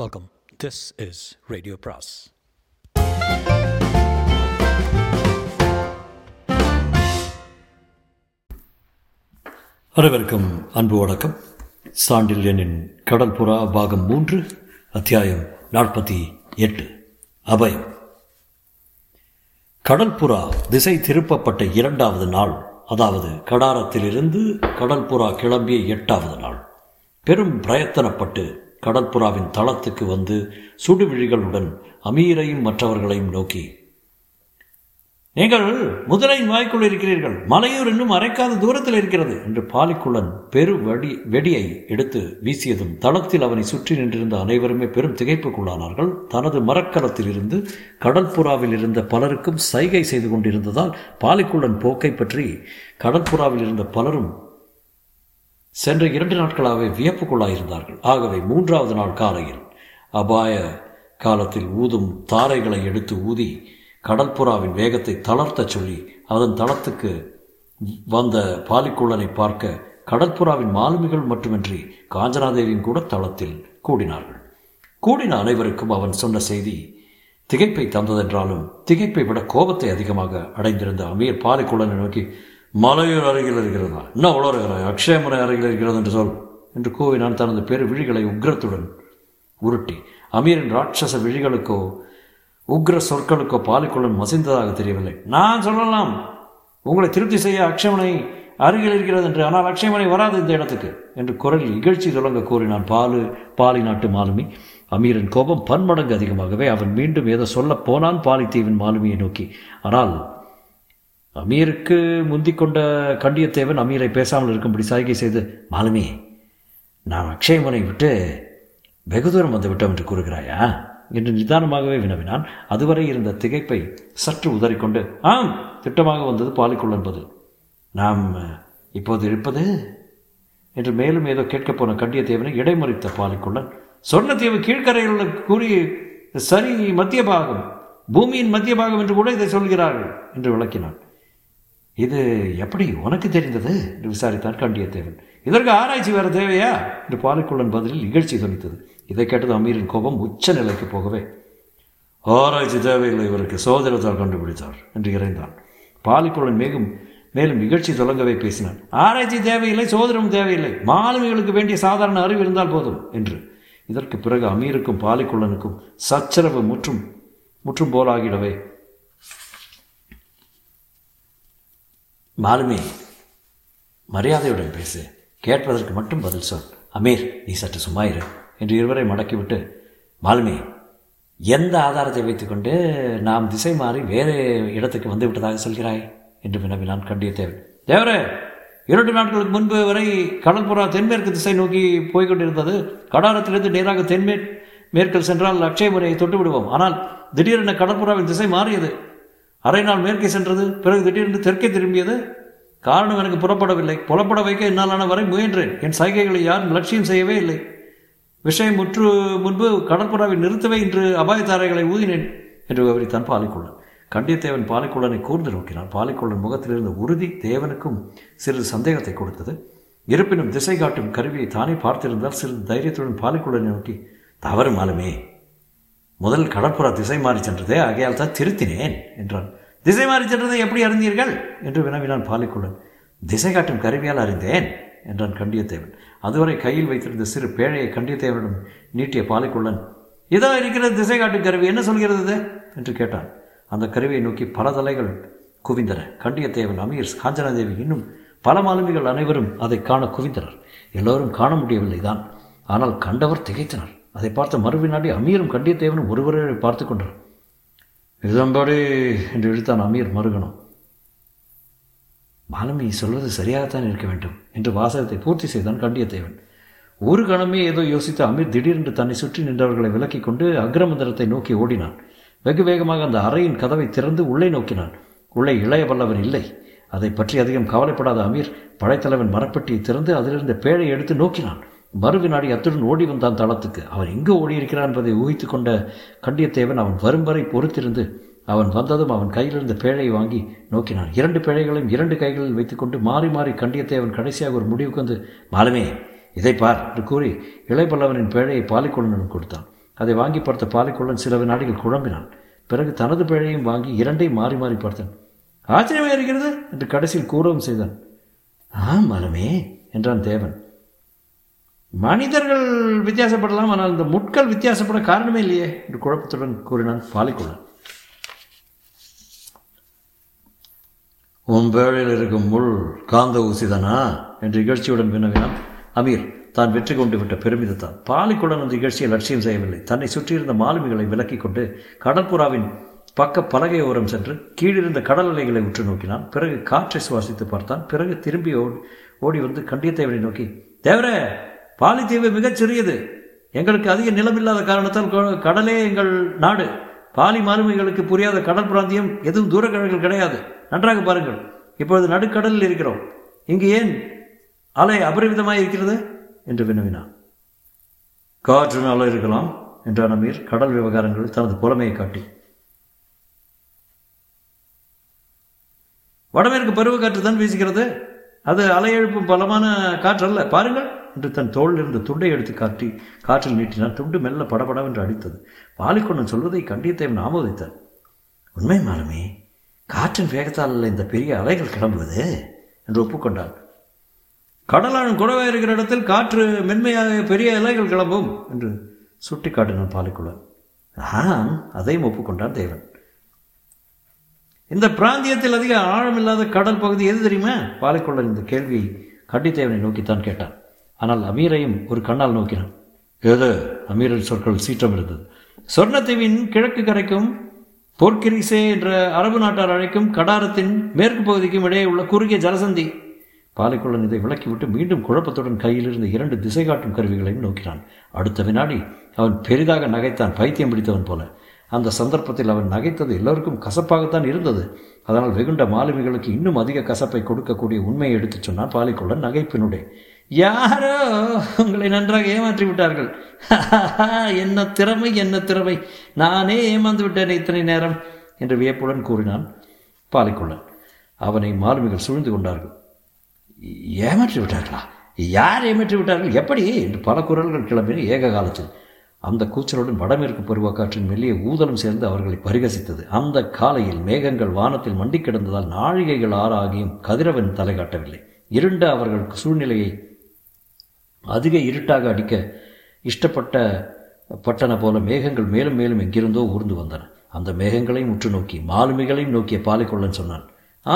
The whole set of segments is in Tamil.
வெல்கம். திஸ் இஸ் ரேடியோ பிராஸ். அனைவருக்கும் அன்பு வணக்கம். சாண்டில்யனின் கடல் புறா பாகம் 3, அத்தியாயம் 48, அபயம். கடல் புறா திசை திருப்பப்பட்ட 2வது நாள், அதாவது கடாரத்திலிருந்து கடல் புறா கிளம்பிய 8வது நாள், பெரும் பிரயத்தனப்பட்டு கடற்புறாவின் தளத்துக்கு வந்து சுடுவிழிகளுடன் அமீரையும் மற்றவர்களையும் நோக்கி, நீங்கள் முதலையின் வாய்க்குள் இருக்கிறீர்கள், மலையூர் இன்னும் அரைக்காத தூரத்தில் இருக்கிறது என்று பாலிக்குள்ளன் பெரு வெடியை எடுத்து வீசியதும் தளத்தில் அவனை சுற்றி நின்றிருந்த அனைவருமே பெரும் திகைப்புக்குள்ளானார்கள். தனது மரக்கலத்தில் இருந்து கடற்புறாவில் இருந்த பலருக்கும் சைகை செய்து கொண்டிருந்ததால் பாலிக்குள்ளன் போக்கை பற்றி கடற்புறாவில் இருந்த பலரும் சென்ற 2 நாட்களாகவே வியப்புக்குள்ளாயிருந்தார்கள். ஆகவே 3வது நாள் காலையில் அபாய காலத்தில் ஊதும் தாரைகளை எடுத்து ஊதி கடற்புறாவின் வேகத்தை தளர்த்த சொல்லி அதன் தளத்துக்கு வந்த பாலிக்குள்ளனை பார்க்க கடற்புறாவின் மாலுமிகள் மட்டுமின்றி காஞ்சனாதேவியும் கூட தளத்தில் கூடினார்கள். கூடின அனைவருக்கும் அவன் சொன்ன செய்தி திகைப்பை தந்ததென்றாலும் திகைப்பை விட கோபத்தை அதிகமாக அடைந்திருந்த அமீர் பாலிக்குள்ளனை நோக்கி, மலையூர் அருகில் இருக்கிறதா, இன்னும் உளறுகிறாய், அக்ஷயமுறை அருகில் இருக்கிறது என்று சொல் என்று கூவினான். தனது பெரு விழிகளை உக்ரத்துடன் உருட்டி அமீரின் ராட்சச விழிகளுக்கோ உக்ர சொற்களுக்கோ பாலிக்குள்ளன் மசிந்ததாக தெரியவில்லை. நான் சொல்லலாம், உங்களை திருப்தி செய்ய அக்ஷயமனை அருகில் இருக்கிறது என்று, ஆனால் அக்ஷயமனை வராது இந்த இடத்துக்கு என்று குரலில் இகழ்ச்சி தொடங்க கூறினான் பாலி நாட்டு மாலுமி. அமீரின் கோபம் பன்மடங்கு அதிகமாகவே அவன் மீண்டும் ஏதோ சொல்ல போனான் பாலித்தீவின் மாலுமியை நோக்கி. ஆனால் அமீருக்கு முந்திக்கொண்ட கண்டியத்தேவன் அமீரை பேசாமல் இருக்கும்படி சைகை செய்து, மாலுமி, நான் அக்ஷயமனை விட்டு வெகு தூரம் வந்து விட்டோம் என்று கூறுகிறாயா என்று நிதானமாகவே வினவினான். அதுவரை இருந்த திகைப்பை சற்று உதறிக்கொண்டு, ஆம், திட்டமாக வந்தது பாலிக்குள்ளன் பதில். நாம் இப்போது இருப்பது என்று மேலும் ஏதோ கேட்கப் போன கண்டியத்தேவனை இடைமறித்த பாலிக்குள்ளன், சொன்ன தீவு கீழ்கரையில் உள்ள கூறிய சரி மத்திய பாகம், பூமியின் மத்திய பாகம் என்று கூட இதை சொல்கிறார்கள் என்று விளக்கினான். இது எப்படி உனக்கு தெரிந்தது என்று விசாரித்தான் கண்டியத்தேவன். இதற்கு ஆராய்ச்சி வேறு தேவையா என்று பாலிக்குள்ளன் பதிலில் இகழ்ச்சி துணித்தது. இதை கேட்டது அமீரின் கோபம் உச்ச நிலைக்கு போகவே, ஆராய்ச்சி தேவையில்லை, இவருக்கு சோதனத்தால் கண்டுபிடித்தார் என்று இறைந்தான். பாலிக்குள்ளன் மேலும் இகழ்ச்சி தொடங்கவே பேசினான். ஆராய்ச்சி தேவையில்லை, சோதனம் தேவையில்லை, மாலுமிகளுக்கு வேண்டிய சாதாரண அறிவு இருந்தால் போதும் என்று. இதற்கு பிறகு அமீருக்கும் பாலிக்குள்ளனுக்கும் சச்சரவு முற்றும் போலாகிடவே, மாலுமி, மரியாதையுடன் பேசு, கேட்பதற்கு மட்டும் பதில் சொல், அமீர் நீ சற்று சும்மாயிரு என்று இருவரை மடக்கிவிட்டு, மாலுமி, எந்த ஆதாரத்தை வைத்துக்கொண்டு நாம் திசை மாறி வேறு இடத்துக்கு வந்து விட்டதாக சொல்கிறாய் என்று வினவினான் கண்டியத்தேவன். தேவரே, 2 நாட்களுக்கு முன்பு வரை கடற்புறா தென்மேற்கு திசை நோக்கி போய்கொண்டிருந்தது. கடாரத்திலிருந்து நேராக தென்மேற்கில் சென்றால் அக்ஷயமுறையை தொட்டு விடுவோம். ஆனால் திடீரென கடற்புறாவின் திசை மாறியது. அரை நாள் மேற்கே சென்றது, பிறகு திடீரென்று தெற்கே திரும்பியது. காரணம் எனக்கு புறப்படவில்லை. புலப்பட வைக்க என்னாலான வரை முயன்றேன். என் சைகைகளை யாரும் லட்சியம் செய்யவே இல்லை. விஷயம் முற்று முன்பு கடற்புறாவை நிறுத்தவே இன்று அபாயத்தாரைகளை ஊதினேன் என்று விவரித்தான் பாலிக்குள்ளன். கண்டியத்தேவன் பாலிக்குள்ளனை கூர்ந்து நோக்கினான். பாலிக்குள்ளன் முகத்திலிருந்து உறுதி தேவனுக்கும் சிறிது சந்தேகத்தை கொடுத்தது. இருப்பினும் திசை காட்டும் கருவியை தானே பார்த்திருந்தால் சிறிது தைரியத்துடன் பாலிக்குள்ளனை நோக்கி, தவறு மாலுமே, முதல் கடற்புறா திசை மாறி சென்றதே, ஆகையால் தான் திருத்தினேன் என்றான். திசை மாறி சென்றதை எப்படி அறிந்தீர்கள் என்று வினவினான் பாலிக்குள்ளன். திசை காட்டும் கருவியால் அறிந்தேன் என்றான் கண்டியத்தேவன். அதுவரை கையில் வைத்திருந்த சிறு பேழையை கண்டியத்தேவனிடம் நீட்டிய பாலிக்குள்ளன், இதோ இருக்கிறது திசை காட்டும் கருவி, என்ன சொல்கிறது என்று கேட்டான். அந்த கருவியை நோக்கி பல தலைகள் குவிந்தன. கண்டியத்தேவன், அமீர், காஞ்சனாதேவி இன்னும் பல மாலுமிகள் அனைவரும் அதை காண குவிந்தனர். எல்லோரும் காண முடியவில்லை தான், ஆனால் கண்டவர் திகைத்தனர். அதை பார்த்த மறுவினாடி அமீரும் கண்டியத்தேவனும் ஒருவரை பார்த்து கொண்டனர். இதம்படி என்று இழுத்தான் அமீர் மறுகணம். மாலுமி சொல்வது சரியாகத்தான் இருக்க வேண்டும் என்று வாசகத்தை பூர்த்தி செய்தான் கண்டியத்தேவன். ஒரு கணமே ஏதோ யோசித்த அமீர் திடீரென்று தன்னை சுற்றி நின்றவர்களை விலக்கி கொண்டு அக்ரமந்திரத்தை நோக்கி ஓடினான். வெகு வேகமாக அந்த அறையின் கதவை திறந்து உள்ளே நோக்கினான். உள்ளே இளைய வல்லவன் இல்லை. அதை பற்றி அதிகம் கவலைப்படாத அமீர் படைத்தலைவன் மரப்பட்டியை திறந்து அதிலிருந்து பேழை எடுத்து நோக்கினான். மறுவினாடி அத்துடன் ஓடி வந்தான் தளத்துக்கு. அவன் எங்கு ஓடியிருக்கிறான் என்பதை ஊகித்து கொண்ட கண்டியத்தேவன் அவன் வரும் வரை பொறுத்திருந்து அவன் வந்ததும் அவன் கையிலிருந்து பேழையை வாங்கி நோக்கினான். 2 பேழைகளையும் 2 கைகளில் வைத்துக்கொண்டு மாறி மாறி கண்டியத்தேவன் கடைசியாக ஒரு முடிவுக்கு வந்து, மாலுமே இதை பார் என்று கூறி இளைப்பல்லவனின் பேழையை பாலிக்குள்ளனுடன் கொடுத்தான். அதை வாங்கி பார்த்த பாலைக்குள்ளன் சில வினாடிகள் குழம்பினான். பிறகு தனது பிழையும் வாங்கி இரண்டையும் மாறி மாறி பார்த்தான். ஆச்சரியமாக இருக்கிறது என்று கடைசியில் கூறவும் செய்தான். ஆம் மரமே என்றான் தேவன். மனிதர்கள் வித்தியாசப்படலாம், ஆனால் இந்த முட்கள் வித்தியாசப்பட காரணமே இல்லையே என்று குழப்பத்துடன் கூறினான் பாலைக்குள்ளன். உன் வேளையில் இருக்கும் முள் காந்த ஊசிதானா என்று இகழ்ச்சியுடன் வினவினான் அமீர். தான் வெற்றி கொண்டு விட்ட பெருமிதத்தான். பாலைக்குள்ளன் அந்த நிகழ்ச்சியை லட்சியம் செய்யவில்லை. தன்னை சுற்றியிருந்த மாலுமிகளை விலக்கிக் கொண்டு கடற்புறாவின் பக்க பலகை ஓரம் சென்று கீழிருந்த கடல் அலைகளை உற்று நோக்கினான். பிறகு காற்றை சுவாசித்து பார்த்தான். பிறகு திரும்பி ஓடி வந்து கண்டியத்தேவனை நோக்கி, தேவரே, பாலைத்தீவு மிகச் சிறியது. எங்களுக்கு அதிக நிலமில்லாத காரணத்தால் கடலே எங்கள் நாடு. பாலி மாலுமிகளுக்கு புரியாத கடல் பிராந்தியம் எதுவும் தூரக்கிழங்கள் கிடையாது. நன்றாக பாருங்கள், இப்பொழுது நடுக்கடலில் இருக்கிறோம். இங்கு ஏன் அலை அபரிமிதமாக இருக்கிறது என்று வினவினான். காற்று அலை இருக்கலாம் என்றான் அமீர் கடல் விவகாரங்களில் தனது புலமையை காட்டி. வடமேற்கு பருவ காற்று தான் வீசுகிறது. அது அலையெழுப்பும் பலமான காற்று அல்ல, பாருங்கள் என்று தன் தோளில் இருந்த துண்டை எடுத்து காட்டி காற்றில் நீட்டினான். துண்டு மெல்ல படபடவென்று அடித்தது. பாலிக்கொண்ணன் சொல்வதை கண்டியத்தேவன் ஆமோதித்தான். உண்மை மாலுமே, காற்றின் வேகத்தால் அல்ல இந்த பெரிய அலைகள் கிளம்புவது என்று ஒப்புக்கொண்டான். கடலானும் குடவாய் இருக்கிற இடத்தில் காற்று மென்மையாக பெரிய அலைகள் கிளம்பும் என்று சுட்டி காட்டினான் பாலிக்குள்ளன். ஆம், அதையும் ஒப்புக்கொண்டான் தேவன். இந்த பிராந்தியத்தில் அதிக ஆழமில்லாத கடல் பகுதி எது தெரியுமா? பாலைக்குள்ளன் இந்த கேள்வியை கண்டித்தேவனை நோக்கித்தான் கேட்டான். ஆனால் அமீரையும் ஒரு கண்ணால் நோக்கினான். ஏதோ அமீரின் சொற்கள் சீற்றம் இருந்தது. சொர்ணத்தீவின் கிழக்கு கரைக்கும் போர்கிரிசே என்ற அரபு நாட்டார் அழைக்கும் கடாரத்தின் மேற்கு பகுதிக்கும் இடையே உள்ள குறுகிய ஜலசந்தி. பாலைக்குள்ளன் இதை விளக்கிவிட்டு மீண்டும் குழப்பத்துடன் கையில் இருந்த இரண்டு திசை காட்டும் கருவிகளையும் நோக்கினான். அடுத்த வினாடி அவன் பெரிதாக நகைத்தான், பைத்தியம் பிடித்தவன் போல. அந்த சந்தர்ப்பத்தில் அவன் நகைத்தது எல்லோருக்கும் கசப்பாகத்தான் இருந்தது. அதனால் வெகுண்ட மாலுமிகளுக்கு இன்னும் அதிக கசப்பை கொடுக்கக்கூடிய உண்மையை எடுத்துச் சொன்னான் பாலைக்குள்ளன் நகைப்பினுடைய. யாரோ உங்களை நன்றாக ஏமாற்றி விட்டார்கள். என்ன திறமை, என்ன திறமை! நானே ஏமாந்து விட்டேன் இத்தனை நேரம் என்று வியப்புடன் கூறினான் பாலைக்குள்ளன். அவனை மாலுமிகள் சூழ்ந்து கொண்டார்கள். ஏமாற்றி விட்டார்களா? யார் ஏமாற்றி விட்டார்கள்? எப்படி என்று பல குரல்கள் கிளம்பின ஏக காலத்தில். அந்த கூச்சலுடன் வடமேற்கு பருவக்காற்றின் மெல்லிய ஊதலும் சேர்ந்து அவர்களை பரிகசித்தது. அந்த காலையில் மேகங்கள் வானத்தில் மண்டி கிடந்ததால் நாழிகைகள் ஆறாகியும் கதிரவன் தலை காட்டவில்லை. இருண்ட அவர்களுக்கு சூழ்நிலையை அதிக இருட்டாக அடிக்க இஷ்டப்பட்ட பட்டன போல மேகங்கள் மேலும் மேலும் எங்கிருந்தோ ஊர்ந்து வந்தன. அந்த மேகங்களையும் உற்று நோக்கி மாலுமிகளையும் நோக்கிய பாலைக்கொள்ளன் சொன்னான்,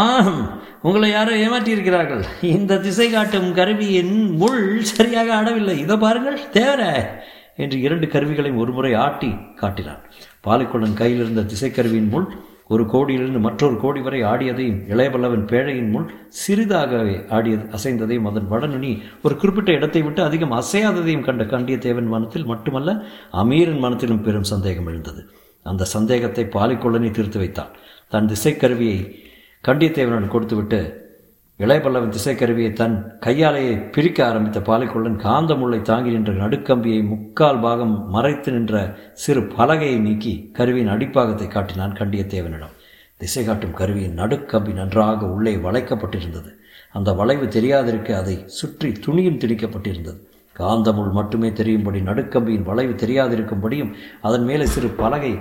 ஆம், உங்களை யாரோ ஏமாற்றியிருக்கிறார்கள். இந்த திசை காட்டும் கருவியின் முள் சரியாக ஆடவில்லை. இதோ பாருங்கள் தேவர என்று இரண்டு கருவிகளையும் ஒருமுறை ஆட்டி காட்டினான். பாலைக்கொள்ளன் கையில் இருந்த திசை கருவியின் முள் ஒரு கோடியிலிருந்து மற்றொரு கோடி வரை ஆடியதையும் இளையபல்லவன் பேழையின் முள் சிறிதாகவே ஆடியது அசைந்ததையும் அதன் வடநுனி ஒரு குறிப்பிட்ட இடத்தை விட்டு அதிகம் அசையாததையும் கண்ட கண்டியத்தேவன் மனத்தில் மட்டுமல்ல அமீரின் மனத்திலும் பெரும் சந்தேகம் எழுந்தது. அந்த சந்தேகத்தை பாலைக்கொள்ளனை தீர்த்து வைத்தான். தன் திசைக்கருவியை கண்டியத்தேவனுடன் கொடுத்துவிட்டு இளையபல்லவன் திசைக்கருவியை தன் கையாலையை பிரிக்க ஆரம்பித்த பாலைக்கொள்ளன் காந்த முள்ளை தாங்கி நின்ற நடுக்கம்பியை முக்கால் பாகம் மறைத்து நின்ற சிறு பலகையை நீக்கி கருவியின் அடிப்பாகத்தை காட்டினான் கண்டியத்தேவனிடம். திசை காட்டும் கருவியின் நடுக்கம்பி நன்றாக உள்ளே வளைக்கப்பட்டிருந்தது. அந்த வளைவு தெரியாதிருக்க அதை சுற்றி துணியும் திணிக்கப்பட்டிருந்தது. காந்த முள் மட்டுமே தெரியும்படி நடுக்கம்பியின் வளைவு தெரியாதிருக்கும்படியும் அதன் மேலே சிறு பலகை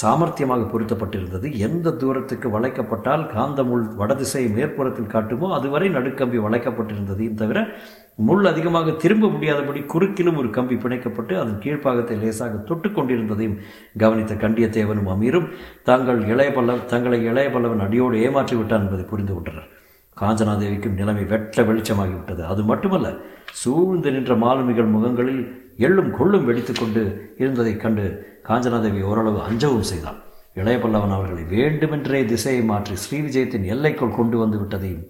சாமர்த்தியமாக பொருத்தப்பட்டிருந்தது. எந்த தூரத்துக்கு வளைக்கப்பட்டால் காந்த முள் வடதிசை மேற்புறத்தில் காட்டுமோ அதுவரை நடுக்கம்பி வளைக்கப்பட்டிருந்ததையும் தவிர முள் அதிகமாக திரும்ப முடியாதபடி குறுக்கிலும் ஒரு கம்பி பிணைக்கப்பட்டு அதன் கீழ்ப்பாகத்தை லேசாக தொட்டு கொண்டிருந்ததையும் கவனித்த கண்டியத்தேவனும் அமீரும் தங்களை இளையபல்லவன் அடியோடு ஏமாற்றிவிட்டான் என்பதை புரிந்து கொண்டனர். காஞ்சனாதேவிக்கும் நிலைமை வெட்ட வெளிச்சமாகிவிட்டது. அது மட்டுமல்ல, சூழ்ந்து நின்ற மாலுமிகள் முகங்களில் எள்ளும் கொள்ளும் வெடித்துக்கொண்டு இருந்ததைக் கண்டு காஞ்சனாதேவி ஓரளவு அஞ்சவும் செய்தாள். இளையபல்லவன் அவர்களை வேண்டுமென்றே திசையை மாற்றி ஸ்ரீவிஜயத்தின் எல்லைக்குள் கொண்டு வந்து விட்டதையும்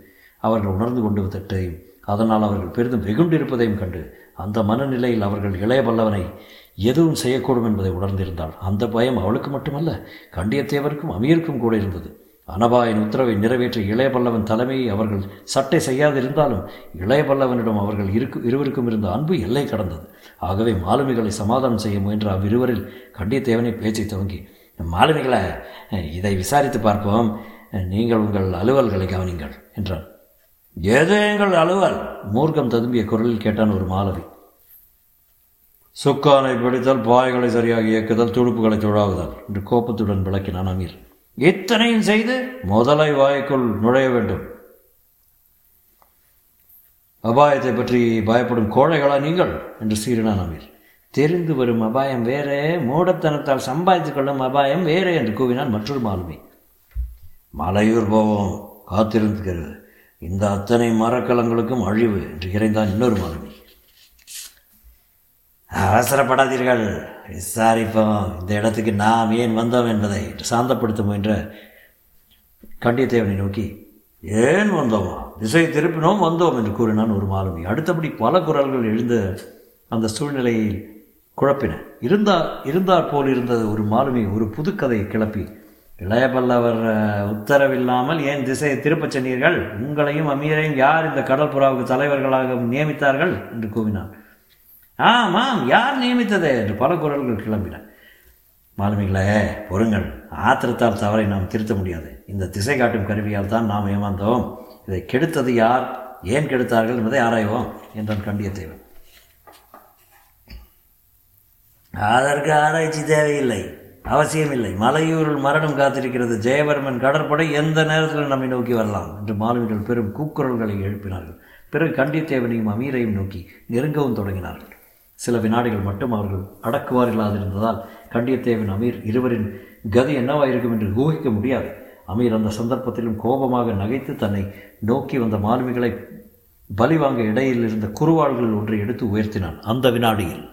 அவர்கள் உணர்ந்து கொண்டு விட்டதையும் அதனால் அவர்கள் பெரிதும் வெகுண்டிருப்பதையும் கண்டு அந்த மனநிலையில் அவர்கள் இளையபல்லவனை எதுவும் செய்யக்கூடும் என்பதை உணர்ந்திருந்தாள். அந்த பயம் அவளுக்கு மட்டுமல்ல, கண்டியத்தேவருக்கும் அமீருக்கும் கூட இருந்தது. அனபாயின் உத்தரவை நிறைவேற்றிய இளையபல்லவன் தலைமையை அவர்கள் சட்டை செய்யாதிருந்தாலும் இளையபல்லவனிடம் அவர்கள் இருவருக்கும் இருந்த அன்பு எல்லை கடந்தது. ஆகவே மாலுமிகளை சமாதானம் செய்ய முயன்ற அவ்விருவரில் கண்டியத்தேவனை பேச்சை துவங்கி, மாலுமிகளை இதை விசாரித்து பார்ப்போம், நீங்கள் உங்கள் அலுவல்களை கவனிங்கள் என்றான். ஏதோ எங்கள் அலுவல்? மூர்க்கம் ததும்பிய குரலில் கேட்டான் ஒரு மாலுமி. சொக்காலை பிடித்தல், பாய்களை சரியாக இயக்குதல், துடுப்புகளை சுழாவுதல் என்று கோபத்துடன் விளக்கினான் அமீர். இத்தனையும் செய்து முதலை வாய்க்குள் நுழைய வேண்டும். அபாயத்தை பற்றி பயப்படும் கோழைகளா நீங்கள் என்று சீறினான் அமீர். தெரிந்து வரும் அபாயம் வேறே, மூடத்தனத்தால் சம்பாதித்துக் கொள்ளும் அபாயம் வேறே என்று கூவினான் மற்றொரு மாலுமி. மலையூர் போவோம், காத்திருந்துகிறது, இந்த அத்தனை மரக்கலங்களுக்கும் அழிவு என்று இறைந்தான் இன்னொரு மாலுமி. அவசரப்படாதீர்கள், விசாரிப்போம் இந்த இடத்துக்கு நாம் ஏன் வந்தோம் என்பதை சாந்தப்படுத்த முயன்ற கண்டியத்தேவனை நோக்கி ஏன் வந்தோமா, திசை திருப்பினோம் வந்தோம் என்று கூறினான் ஒரு மாலுமி. அடுத்தபடி பல குரல்கள் எழுந்த அந்த சூழ்நிலையை குழப்பின. இருந்தார் போல் இருந்தது ஒரு மாலுமி ஒரு புதுக்கதையை கிளப்பி, இளையபல்லவர் உத்தரவில்லாமல் ஏன் திசையை திருப்பச் சென்றீர்கள்? உங்களையும் அமீரையும் யார் இந்த கடல் புறாவுக்கு தலைவர்களாக நியமித்தார்கள் என்று கூவினான். ஆமாம், யார் நியமித்ததே என்று பல குரல்கள் கிளம்பின. மாலுமிகளே பொறுங்கள், ஆத்திரத்தால் தவறை நாம் திருத்த முடியாது. இந்த திசை காட்டும் கருவியால் தான் நாம் ஏமாந்தோம். இதை கெடுத்தது யார், ஏன் கெடுத்தார்கள் என்பதை ஆராய்வோம் என்றான் கண்டியத்தேவன். அதற்கு ஆராய்ச்சி தேவையில்லை, அவசியமில்லை. மலையூரில் மரணம் காத்திருக்கிறது. ஜெயவர்மன் கடற்படை எந்த நேரத்தில் நம்மை நோக்கி வரலாம் என்று மாலுமிகள் பெரும் கூக்குரல்களை எழுப்பினார்கள். பிறகு கண்டித்தேவனையும் அமீரையும் நோக்கி நெருங்கவும் தொடங்கினார்கள். சில வினாடிகள் மட்டும் அவர்கள் அடக்குவார் இல்லாதிருந்ததால் கண்டியத்தேவன் அமீர் இருவரின் கதி என்னவாயிருக்கும் என்று ஊகிக்க முடியாது. அமீர் அந்த சந்தர்ப்பத்திலும் கோபமாக நகைத்து தன்னை நோக்கி வந்த மாலுமிகளை பலிவாங்க இடையில் இருந்த குறுவாள்கள் ஒன்றை எடுத்து உயர்த்தினான். அந்த வினாடியில்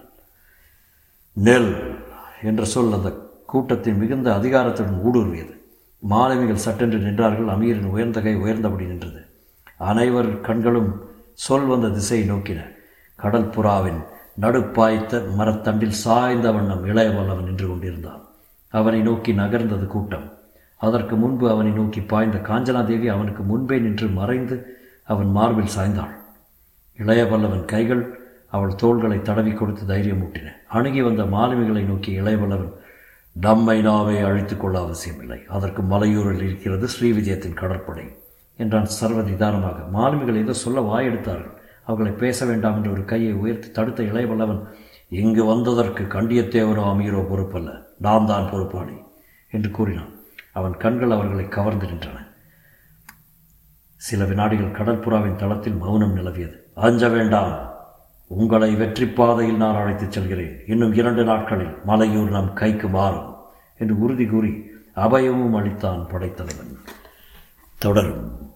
நெல் என்ற சொல் அந்த கூட்டத்தின் மிகுந்த அதிகாரத்துடன் ஊடுருவியது. மாலுமிகள் சட்டென்று நின்றார்கள். அமீரின் உயர்ந்த கை உயர்ந்தபடி நின்றது. அனைவர் கண்களும் சொல் வந்த திசையை நோக்கின. கடல் புறாவின் நடுப்பாய்த்த மரத்தண்டில் சாய்ந்த வண்ணம் இளையவல்லவன் நின்று கொண்டிருந்தான். அவனை நோக்கி நகர்ந்தது கூட்டம். அதற்கு முன்பு அவனை நோக்கி பாய்ந்த காஞ்சனாதேவி அவனுக்கு முன்பே நின்று மறைந்து அவன் மார்பில் சாய்ந்தாள். இளையவல்லவன் கைகள் அவள் தோள்களை தடவி கொடுத்து தைரியம் ஊட்டின. அணுகி வந்த மாலுமிகளை நோக்கி இளையவல்லவன், நம்மை நாவே அழித்துக் கொள்ள அவசியமில்லை. அதற்கு மலையூரில் இருக்கிறது ஸ்ரீவிஜயத்தின் கடற்படை என்றான் சர்வ நிதானமாக. மாலுமிகள் ஏதோ சொல்ல வாயெடுத்தார்கள். அவர்களை பேச வேண்டாம் என்று ஒரு கையை உயர்த்தி தடுத்த இளையவல்லவன், இங்கு வந்ததற்கு கண்டியத்தேவரோ அமீரோ பொறுப்பல்ல, நான் தான் பொறுப்பாளி என்று கூறினான். அவன் கண்கள் அவர்களை கவர்ந்து நின்றன. சில வினாடிகள் கடற்புறாவின் தளத்தில் மௌனம் நிலவியது. அஞ்ச வேண்டாம், உங்களை வெற்றி பாதையில் நான் அழைத்துச் செல்கிறேன். இன்னும் 2 நாட்களில் மலையூர் நம் கைக்கு மாறும் என்று உறுதி கூறி அபயமும் அளித்தான் படைத்தலைவன். தொடரும்.